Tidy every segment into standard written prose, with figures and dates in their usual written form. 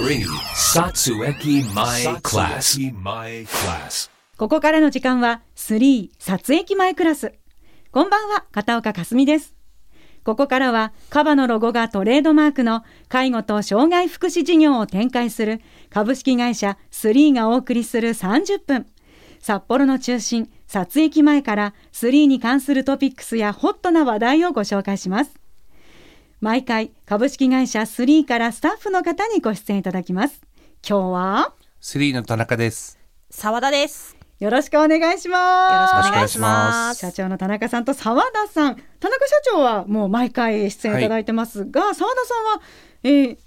3eee 撮影機 My Class。 ここからの時間は 3eee 撮影機 My Class。 こんばんは、片岡かすみです。ここからはカバのロゴがトレードマークの介護と障害福祉事業を展開する株式会社 3eee がお送りする30分、札幌の中心撮影機前から 3eee に関するトピックスやホットな話題をご紹介します。毎回株式会社 3eee からスタッフの方にご出演いただきます。今日は 3eee の田中です。澤田です。よろしくお願いします。よろしくお願いします。社長の田中さんと澤田さん、田中社長はもう毎回出演いただいてますが、はい、澤田さんは、2回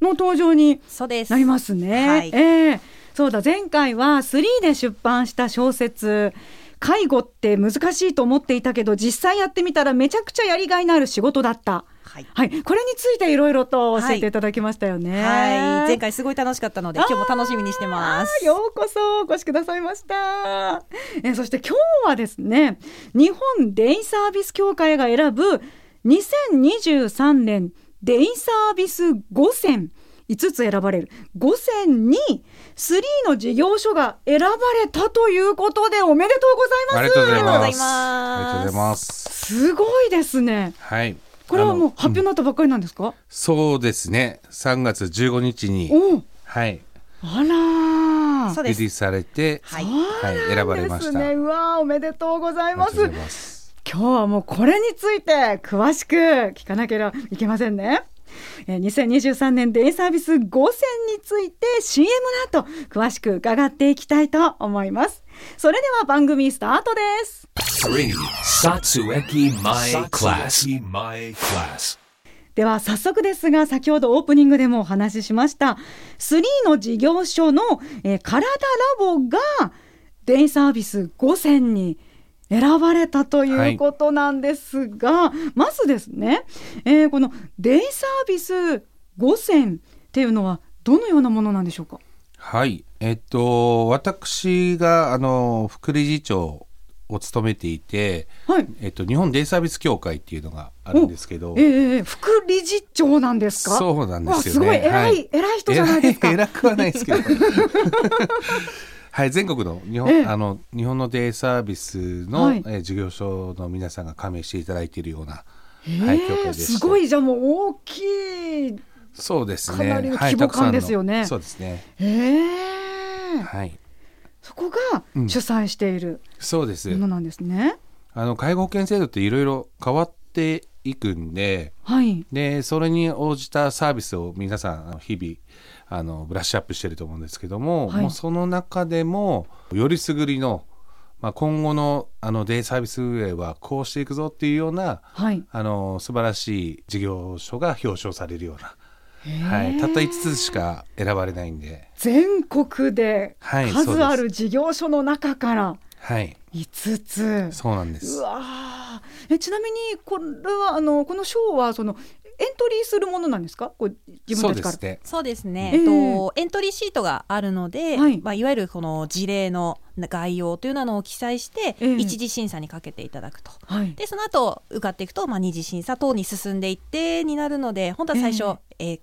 目の登場になりますね。はい、そうだ、前回は 3eee で出版した小説、介護って難しいと思っていたけど実際やってみたらめちゃくちゃやりがいのある仕事だった、はいはい、これについていろいろと教えていただきましたよね。はいはい、前回すごい楽しかったので今日も楽しみにしてます。ようこそお越しくださいました。そして今日はですね、日本デイサービス協会が選ぶ2023年デイサービス5選5つ選ばれる5選に 3eee の事業所が選ばれたということでおめでとうございます。ありがとうございます。すごいですね。はい、これはもう発表になったばっかりなんですか？そうですね、3月15日に、はい、あらリリースされて、はいはい、選ばれました。うわ、おめでとうございます。今日はもうこれについて詳しく聞かなければいけませんね。2023年デイサービス5選について CM の後詳しく伺っていきたいと思います。それでは番組スタートです。では早速ですが、先ほどオープニングでもお話ししました 3eee の事業所の、体ラボがデイサービス5選に選ばれたということなんですが、はい、まずですね、このデイサービス5選っていうのはどのようなものなんでしょうか？はい、私が副理事長を務めていて、はい、日本デイサービス協会っていうのがあるんですけど、副理事長なんですか？そうなんですよね。すごい偉い、はい、偉い人じゃないですか。偉くはないですけどはい、全国の日本のデイサービスの、事業所の皆さんが加盟していただいているような、協会でした。すごい、じゃあもう大きい、そうですね、かなりの規模感ですよね。そうですね、はい、そこが主催しているものなんですね。そうです。介護保険制度っていろいろ変わっていくんで、はい、でそれに応じたサービスを皆さん日々ブラッシュアップしてると思うんですけども、はい、もうその中でもよりすぐりの、今後の、デイサービス運営はこうしていくぞっていうような、はい、素晴らしい事業所が表彰されるような、はい、たった5つしか選ばれないんで、全国で数ある事業所の中から5つ、はい、そうなんです。うわ、ちなみにこれはこの賞はそのエントリーするものなんですか？こう自分たちから。そうですね、エントリーシートがあるので、はい、いわゆるこの事例の概要というのを記載して、一次審査にかけていただくと、はい、でその後受かっていくと、二次審査等に進んでいってになるので、本当は最初、エ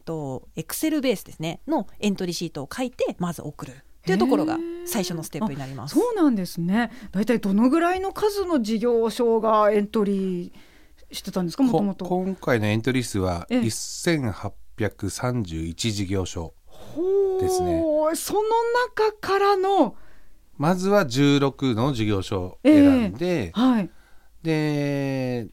クセルベースですねのエントリーシートを書いてまず送るというところが最初のステップになります。そうなんですね。だいたいどのぐらいの数の事業所がエントリーしてたんですか？元々今回のエントリー数は1831事業所ですね。その中からのまずは16の事業所を選んで、はい、で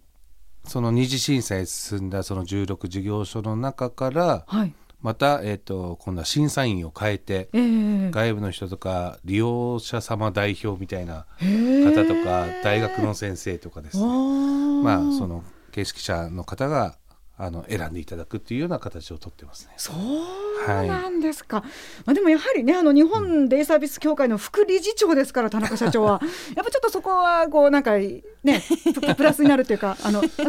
その二次審査へ進んだその16事業所の中から、はい、また、今度は審査員を変えて、外部の人とか利用者様代表みたいな方とか、大学の先生とかですね、その形式者の方が選んでいただくというような形をとってますね。そうなんですか。でもやはりね、日本デイサービス協会の副理事長ですから、田中社長はやっぱちょっとそこはこうなんか、ね、プラスになるというか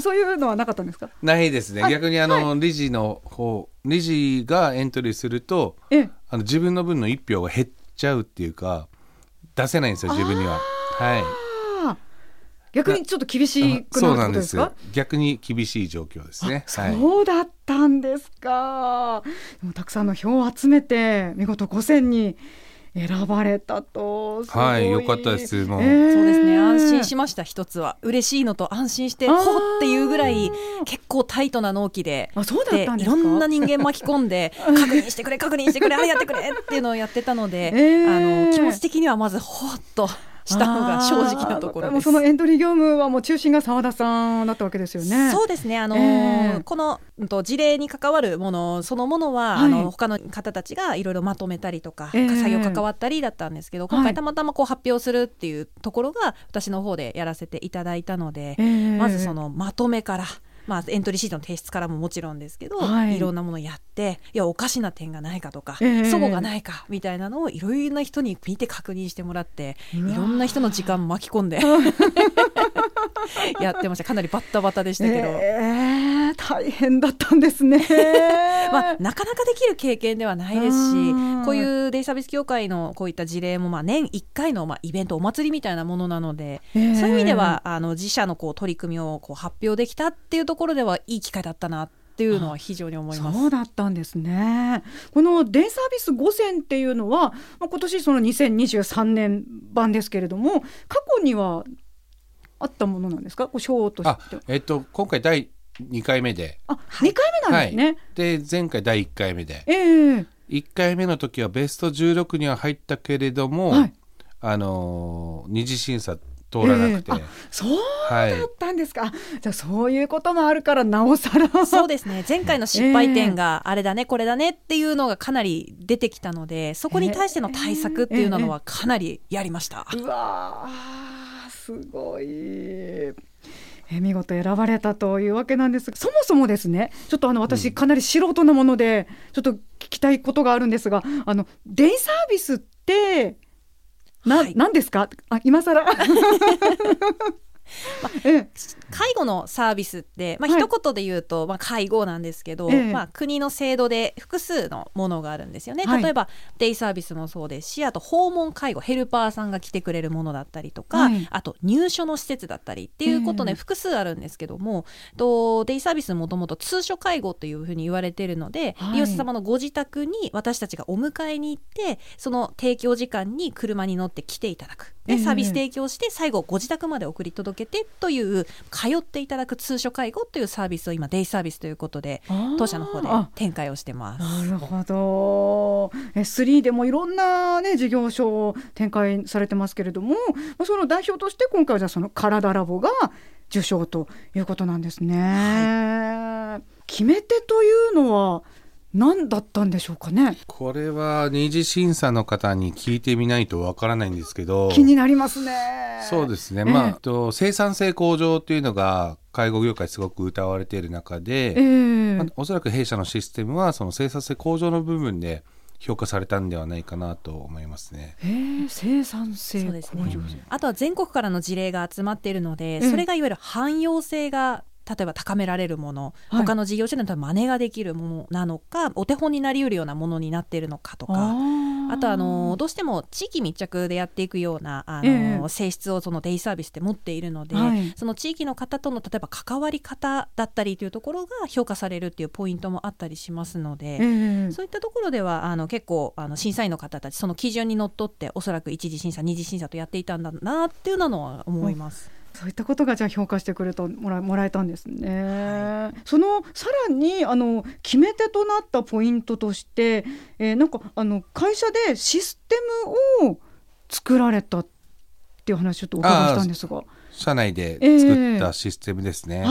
そういうのはなかったんですか？ないですね。逆にはい、理事がエントリーすると自分の分の1票が減っちゃうっていうか、出せないんですよ自分には。逆にちょっと厳しいくなるってことですか？そうなんです。逆に厳しい状況ですね。そうだっしたんですか。でもたくさんの票を集めて見事5000に選ばれたと。すごい、はい、よかったです。もう、そうですね、安心しました。一つは嬉しいのと安心してほっていうぐらい結構タイトな納期で、あ、そうだったんですか。でいろんな人間巻き込んで確認してくれあれやってくれっていうのをやってたので、気持ち的にはまずほっとしたのが正直なところです。でもそのエントリー業務はもう中心が澤田さんだったわけですよね。そうですね、この事例に関わるものそのものは、はい、他の方たちがいろいろまとめたりとか、作業関わったりだったんですけど、今回たまたまこう発表するっていうところが私の方でやらせていただいたので、まずそのまとめからエントリーシートの提出からももちろんですけど、いろんなものをやって、いやおかしな点がないかとか、齟齬がないかみたいなのをいろいろな人に見て確認してもらって、いろんな人の時間巻き込んでやってました。かなりバッタバタでしたけど、大変だったんですね、なかなかできる経験ではないですし、こういうデイサービス協会のこういった事例も年1回のイベント、お祭りみたいなものなので、そういう意味では自社のこう取り組みをこう発表できたっていうところではいい機会だったなっていうのは非常に思います。そうだったんですね。このデイサービス5選っていうのは、今年その2023年版ですけれども、過去にはあったものなんですか、賞として。今回第2回目で、あ、2回目なんですね、はい、で前回第1回目で、1回目の時はベスト16には入ったけれども、はい、二次審査通らなくて、そうだったんですか、はい、じゃあそういうこともあるからなおさらそうですね、前回の失敗点があれだね、これだねっていうのがかなり出てきたので、そこに対しての対策っていうのはかなりやりました、うわーすごい、見事選ばれたというわけなんですが、そもそもですね、ちょっと私かなり素人なもので、ちょっと聞きたいことがあるんですが、デイサービスって何ですか、あ、今更介護のサービスって、一言で言うと、介護なんですけど、国の制度で複数のものがあるんですよね、はい、例えばデイサービスもそうですし、あと訪問介護、ヘルパーさんが来てくれるものだったりとか、あと入所の施設だったりっていうことで、複数あるんですけども、デイサービスもともと通所介護というふうに言われているので、利用者様のご自宅に私たちがお迎えに行って、その提供時間に車に乗って来ていただく、でサービス提供して最後ご自宅まで送り届けてという、通っていただく通所介護というサービスを今デイサービスということで当社の方で展開をしてます。なるほど、3でもいろんな、ね、事業所を展開されてますけれども、その代表として今回はじゃあその体ラボが受賞ということなんですね、はい、決め手というのは何だったんでしょうかね。これは二次審査の方に聞いてみないとわからないんですけど、気になりますね。そうですね、生産性向上というのが介護業界すごく謳われている中で、おそらく弊社のシステムはその生産性向上の部分で評価されたんではないかなと思いますね。生産性向上、そうですね、あとは全国からの事例が集まっているので、それがいわゆる汎用性が例えば高められるもの、他の事業者の真似ができるものなのか、お手本になりうるようなものになっているのかとか、あとどうしても地域密着でやっていくような性質をそのデイサービスって持っているので、その地域の方との例えば関わり方だったりというところが評価されるっていうポイントもあったりしますので、そういったところでは結構審査員の方たちその基準にのっとっておそらく一次審査二次審査とやっていたんだなっていうのは思います、そういったことがじゃあ評価してくれたもらえたんですね、はい、そのさらに決め手となったポイントとして、なんか会社でシステムを作られたっていう話ちょっとお伺いしたんですが、社内で作ったシステムですね、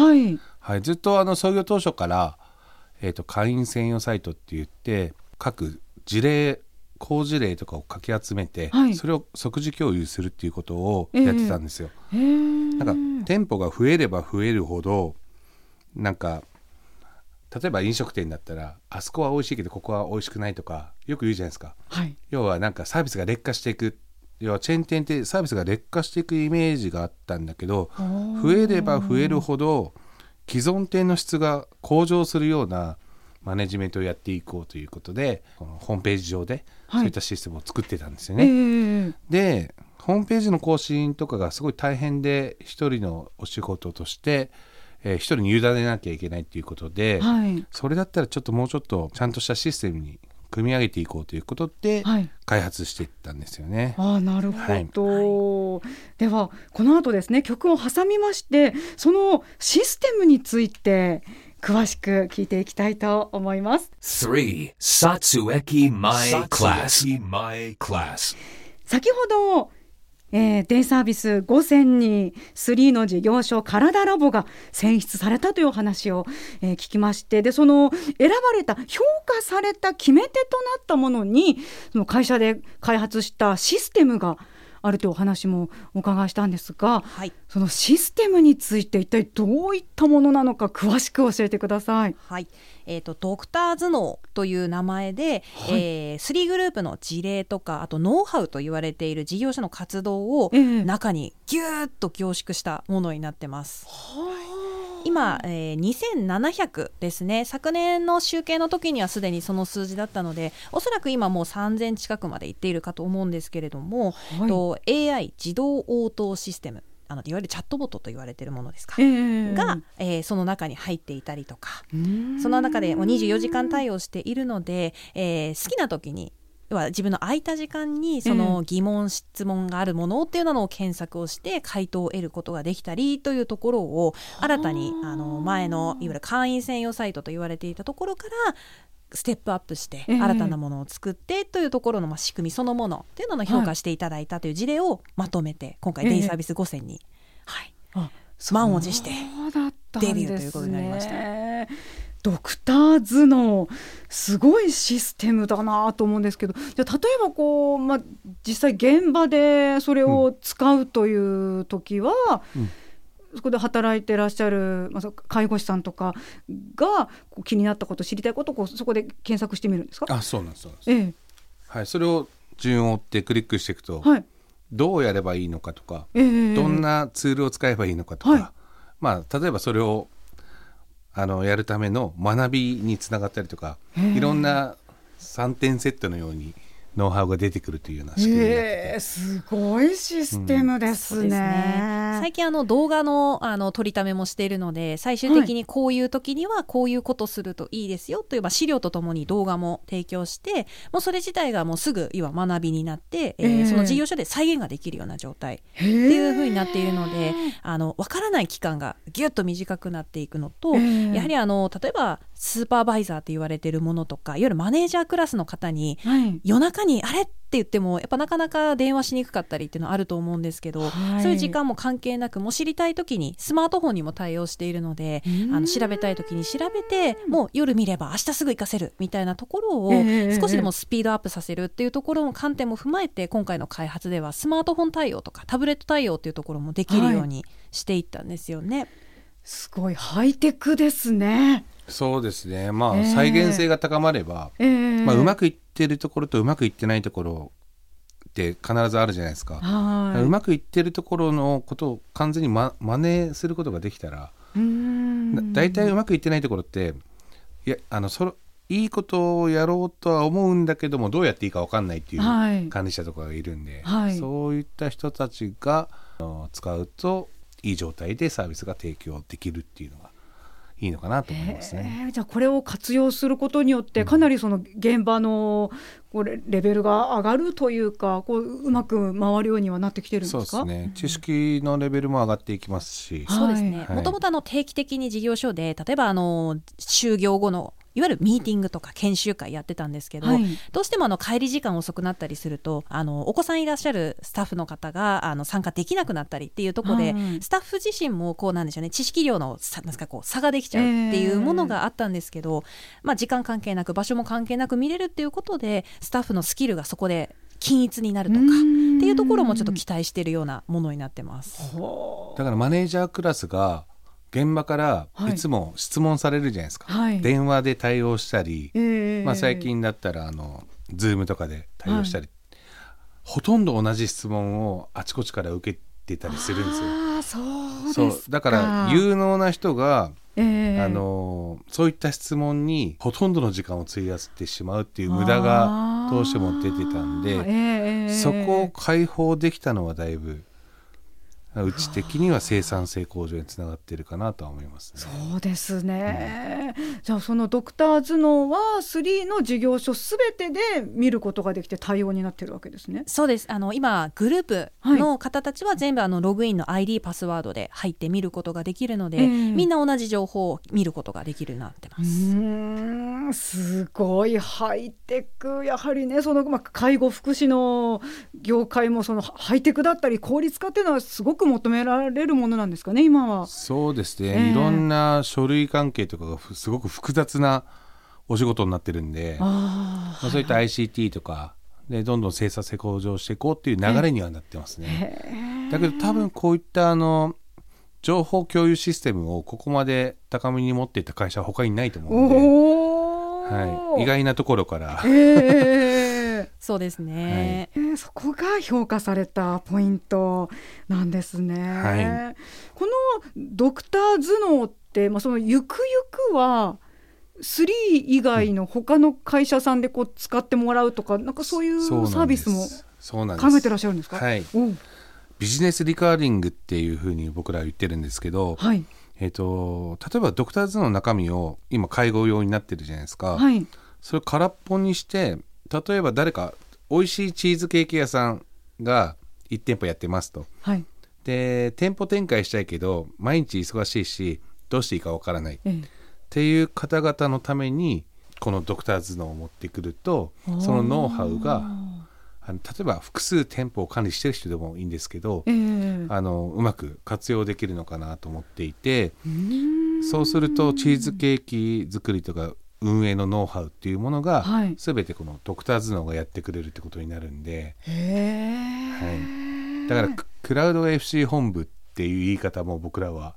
はい、ずっと創業当初から、会員専用サイトって言って各事例好事例とかをかき集めて、それを即時共有するっていうことをやってたんですよ、なんか店舗が増えれば増えるほど、なんか例えば飲食店だったらあそこは美味しいけどここは美味しくないとかよく言うじゃないですか、要はなんかサービスが劣化していく、要はチェーン店ってサービスが劣化していくイメージがあったんだけど、増えれば増えるほど既存店の質が向上するようなマネジメントをやっていこうということで、このホームページ上でそういったシステムを作ってたんですよね、でホームページの更新とかがすごい大変で、一人のお仕事として、一人に委ねなきゃいけないということで、はい、それだったらちょっともうちょっとちゃんとしたシステムに組み上げていこうということで、はい、開発していったんですよね。あ、なるほど、はい、ではこの後ですね、曲を挟みまして、そのシステムについて詳しく聞いていきたいと思います。3 Satsueki My Class。 先ほどデイサービス5000に3の事業所体ラボが選出されたというお話を、聞きまして、でその選ばれた評価された決め手となったものに、その会社で開発したシステムがあるというお話もお伺いしたんですが、はい、そのシステムについて一体どういったものなのか詳しく教えてください。はい、ドクター頭脳という名前で、はい3グループの事例とか、あとノウハウと言われている事業者の活動を中にギューッと凝縮したものになってます。今、2700ですね。昨年の集計の時にはすでにその数字だったので、おそらく今もう3000近くまでいっているかと思うんですけれども、はい、AI 自動応答システム、いわゆるチャットボットと言われているものですか、が、その中に入っていたりとか、その中でもう24時間対応しているので、好きな時には自分の空いた時間にその疑問質問があるものっていうのを検索をして回答を得ることができたりというところを、新たに前のいわゆる会員専用サイトと言われていたところからステップアップして新たなものを作ってというところの仕組みそのものっていうのを評価していただいたという事例をまとめて、今回デイサービス5000に、はい、満を持してデビューということになりました。ドクターズのすごいシステムだなと思うんですけど、じゃあ例えばこう、実際現場でそれを使うという時は、そこで働いてらっしゃる、介護士さんとかがこう気になったこと、知りたいことをそこで検索してみるんですか？あ、そうなんです、はい、それを順を追ってクリックしていくと、はい、どうやればいいのかとか、どんなツールを使えばいいのかとか、はい、例えばそれをやるための学びにつながったりとか、いろんな3点セットのようにノウハウが出てくるというような仕組みになってて、すごいシステムですね。最近動画の、撮りためもしているので、最終的にこういう時にはこういうことするといいですよという、資料とともに動画も提供して、もうそれ自体がもうすぐ今学びになって、その事業所で再現ができるような状態っていう風になっているので、分からない期間がギュッと短くなっていくのと、やはり例えばスーパーバイザーと言われているものとか、いわゆるマネージャークラスの方に、はい、夜中にあれって言ってもやっぱなかなか電話しにくかったりっていうのはあると思うんですけど、はい、そういう時間も関係なく、もう知りたい時にスマートフォンにも対応しているので、調べたい時に調べて、もう夜見れば明日すぐ活かせるみたいなところを少しでもスピードアップさせるっていうところの観点も踏まえて、今回の開発ではスマートフォン対応とかタブレット対応っていうところもできるようにしていったんですよね。はい、すごいハイテクですね。そうですね、再現性が高まれば、うまくいってるところとうまくいってないところって必ずあるじゃないですか。うまくいってるところのことを完全に、真似することができたら、だいたいうまくいってないところって、いいことをやろうとは思うんだけども、どうやっていいか分かんないっていう管理者とかがいるんで、はい、そういった人たちが使うといい状態でサービスが提供できるっていうのがいいのかなと思いますね。じゃあこれを活用することによって、かなりその現場のレベルが上がるというか、うまく回るようにはなってきてるんですか？そうですね、知識のレベルも上がっていきますし、そうですね、もともと定期的に事業所で、例えば就業後のいわゆるミーティングとか研修会やってたんですけど、はい、どうしても帰り時間遅くなったりすると、お子さんいらっしゃるスタッフの方が参加できなくなったりっていうところで、スタッフ自身もなんでしょうね、知識量の差ができちゃうっていうものがあったんですけど、時間関係なく場所も関係なく見れるっていうことで、スタッフのスキルがそこで均一になるとかっていうところもちょっと期待しているようなものになってます。だからマネージャークラスが現場からいつも質問されるじゃないですか、はい、電話で対応したり、最近だったらZoom とかで対応したり、ほとんど同じ質問をあちこちから受けてたりするんですよ。そうだから有能な人が、そういった質問にほとんどの時間を費やしてしまうっていう無駄がどうしても出てたんで、そこを解放できたのはだいぶうち的には生産性向上につながっているかなとは思いますね。そうですね、うん、じゃあそのドクター頭脳は3の事業所すべてで見ることができて対応になっているわけですね。そうです。今グループの方たちは全部ログインの ID パスワードで入って見ることができるので、みんな同じ情報を見ることができるようになってます。すごいハイテク。やはりね、その、介護福祉の業界もそのハイテクだったり効率化っていうのはすごく求められるものなんですかね、今は。そうですね、いろんな書類関係とかがすごく複雑なお仕事になってるんで、そういった ICT とかでどんどん生産性向上していこうっていう流れにはなってますね。だけど多分こういった情報共有システムをここまで高みに持っていた会社は他にないと思うので、意外なところから、そうですね、そこが評価されたポイントなんですね、このドクター頭脳って、そのゆくゆくは3以外の他の会社さんでこう使ってもらうとか、なんかそういうサービスも考えてらっしゃるんですか？ビジネスリカーリングっていうふうに僕らは言ってるんですけど、例えばドクター頭脳の中身を今介護用になってるじゃないですか、それを空っぽにして、例えば誰か美味しいチーズケーキ屋さんが1店舗やってますと、で店舗展開したいけど毎日忙しいしどうしていいかわからない、っていう方々のためにこのドクター頭脳を持ってくると、そのノウハウが例えば複数店舗を管理してる人でもいいんですけど、うまく活用できるのかなと思っていて、そうするとチーズケーキ作りとか運営のノウハウっていうものが、全てこのドクター頭脳がやってくれるってことになるんで、だからクラウド FC 本部っていう言い方も僕らは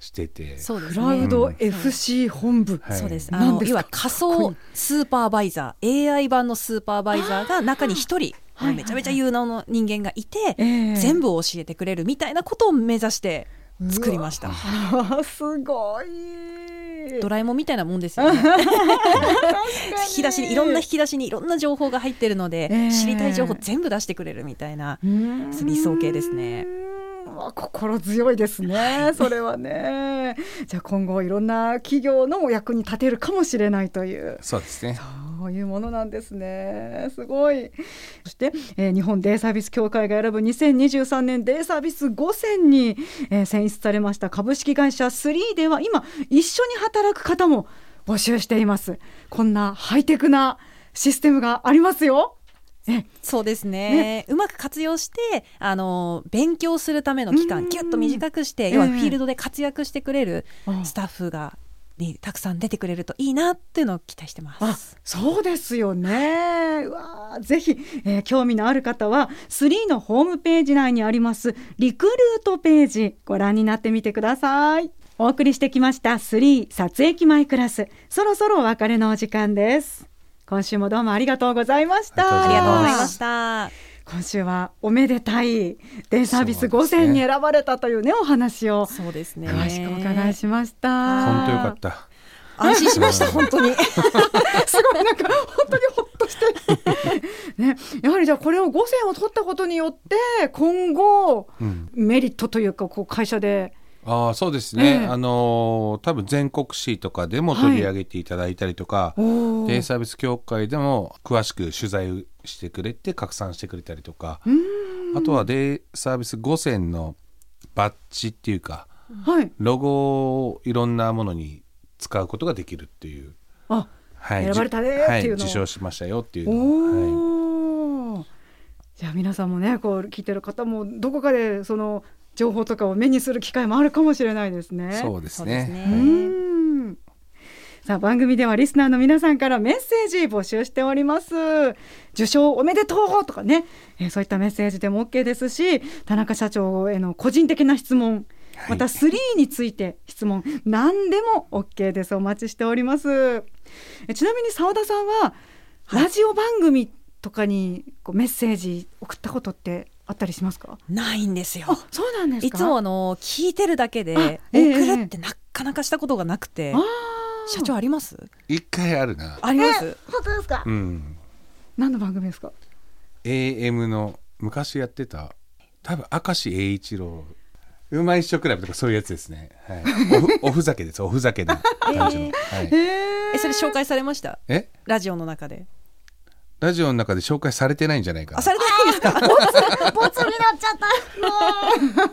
してて、クラウド FC 本部、そうです。要は仮想スーパーバイザー、AI 版のスーパーバイザーが中に一人めちゃめちゃ有能の人間がいて、全部を教えてくれるみたいなことを目指して作りました。すごい。ドラえもんみたいなもんですよね。引き出しに、いろんな引き出しにいろんな情報が入ってるので、知りたい情報全部出してくれるみたいな理想系ですね。心強いですね、それはね。じゃあ今後いろんな企業のお役に立てるかもしれないという、そうですね、そういうものなんですね。すごい。そして、日本デイサービス協会が選ぶ2023年デイサービス5選に、選出されました株式会社3では、今一緒に働く方も募集しています。こんなハイテクなシステムがありますよ。そうです ね、うまく活用して、勉強するための期間ギュッと短くして、要はフィールドで活躍してくれるスタッフが、たくさん出てくれるといいなっていうのを期待してます。そうですよね。うわ、ぜひ、興味のある方は3のホームページ内にありますリクルートページご覧になってみてください。お送りしてきました3撮影機前クラス、そろそろお別れのお時間です。今週もどうもありがとうございました。ありがとうございました。今週はおめでたいデイサービス5選に選ばれたというね、お話を詳しくお伺いしました。本当よかった。安心しました本当にすごい、なんか本当にほっとしてね、やはりじゃあこれを5選を取ったことによって今後、メリットというか、こう会社でそうですね、多分全国紙とかでも取り上げていただいたりとか、デイサービス協会でも詳しく取材してくれて拡散してくれたりとか、あとはデイサービス5選のバッジっていうか、ロゴをいろんなものに使うことができるっていう、選ばれたねっていうのを、受賞しましたよっていうのを、じゃあ皆さんもね、こう聞いてる方もどこかでその情報とかを目にする機会もあるかもしれないですね。そうですね。さあ、番組ではリスナーの皆さんからメッセージ募集しております。受賞おめでとうとかね、そういったメッセージでも OK ですし、田中社長への個人的な質問、また3について質問、何でも OK です。お待ちしております。ちなみに澤田さんは、ラジオ番組とかにこうメッセージ送ったことってあったりしますか？ないんですよ。そうなんですか。いつも聞いてるだけで、送るってなかなかしたことがなくて。社長あります？一回あるな。あります。本当ですか？何の番組ですか？ AM の昔やってた、多分明石栄一郎うまいっしょクラブとかそういうやつですね、はい、おふざけです。おふざけな感じの、はい、それ紹介されました？ラジオの中で。ラジオの中で紹介されてないんじゃないかな。されてないんですか？ボツになっちゃった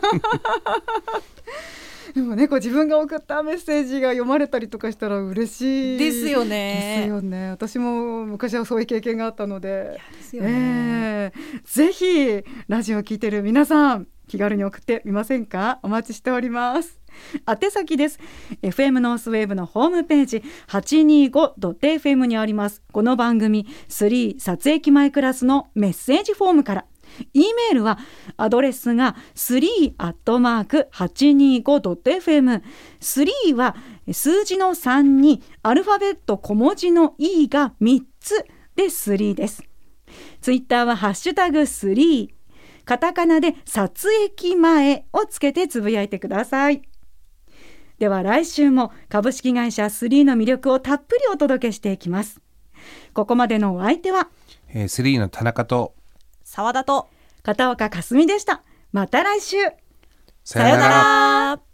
でもね、こう自分が送ったメッセージが読まれたりとかしたら嬉しいですよね。ですよね。私も昔はそういう経験があったので、ですよね。ぜひラジオを聞いてる皆さん、気軽に送ってみませんか？お待ちしております。宛先です。 FM ノースウェーブのホームページ 825.fm にありますこの番組3撮影機前クラスのメッセージフォームから。 E メールはアドレスが 3@825.fm、 3は数字の3にアルファベット小文字の E が3つで3です。ツイッターはハッシュタグ3、カタカナで撮影前をつけてつぶやいてください。では来週も株式会社3の魅力をたっぷりお届けしていきます。ここまでのお相手は、3の田中と澤田と片岡かすみでした。また来週、さよなら。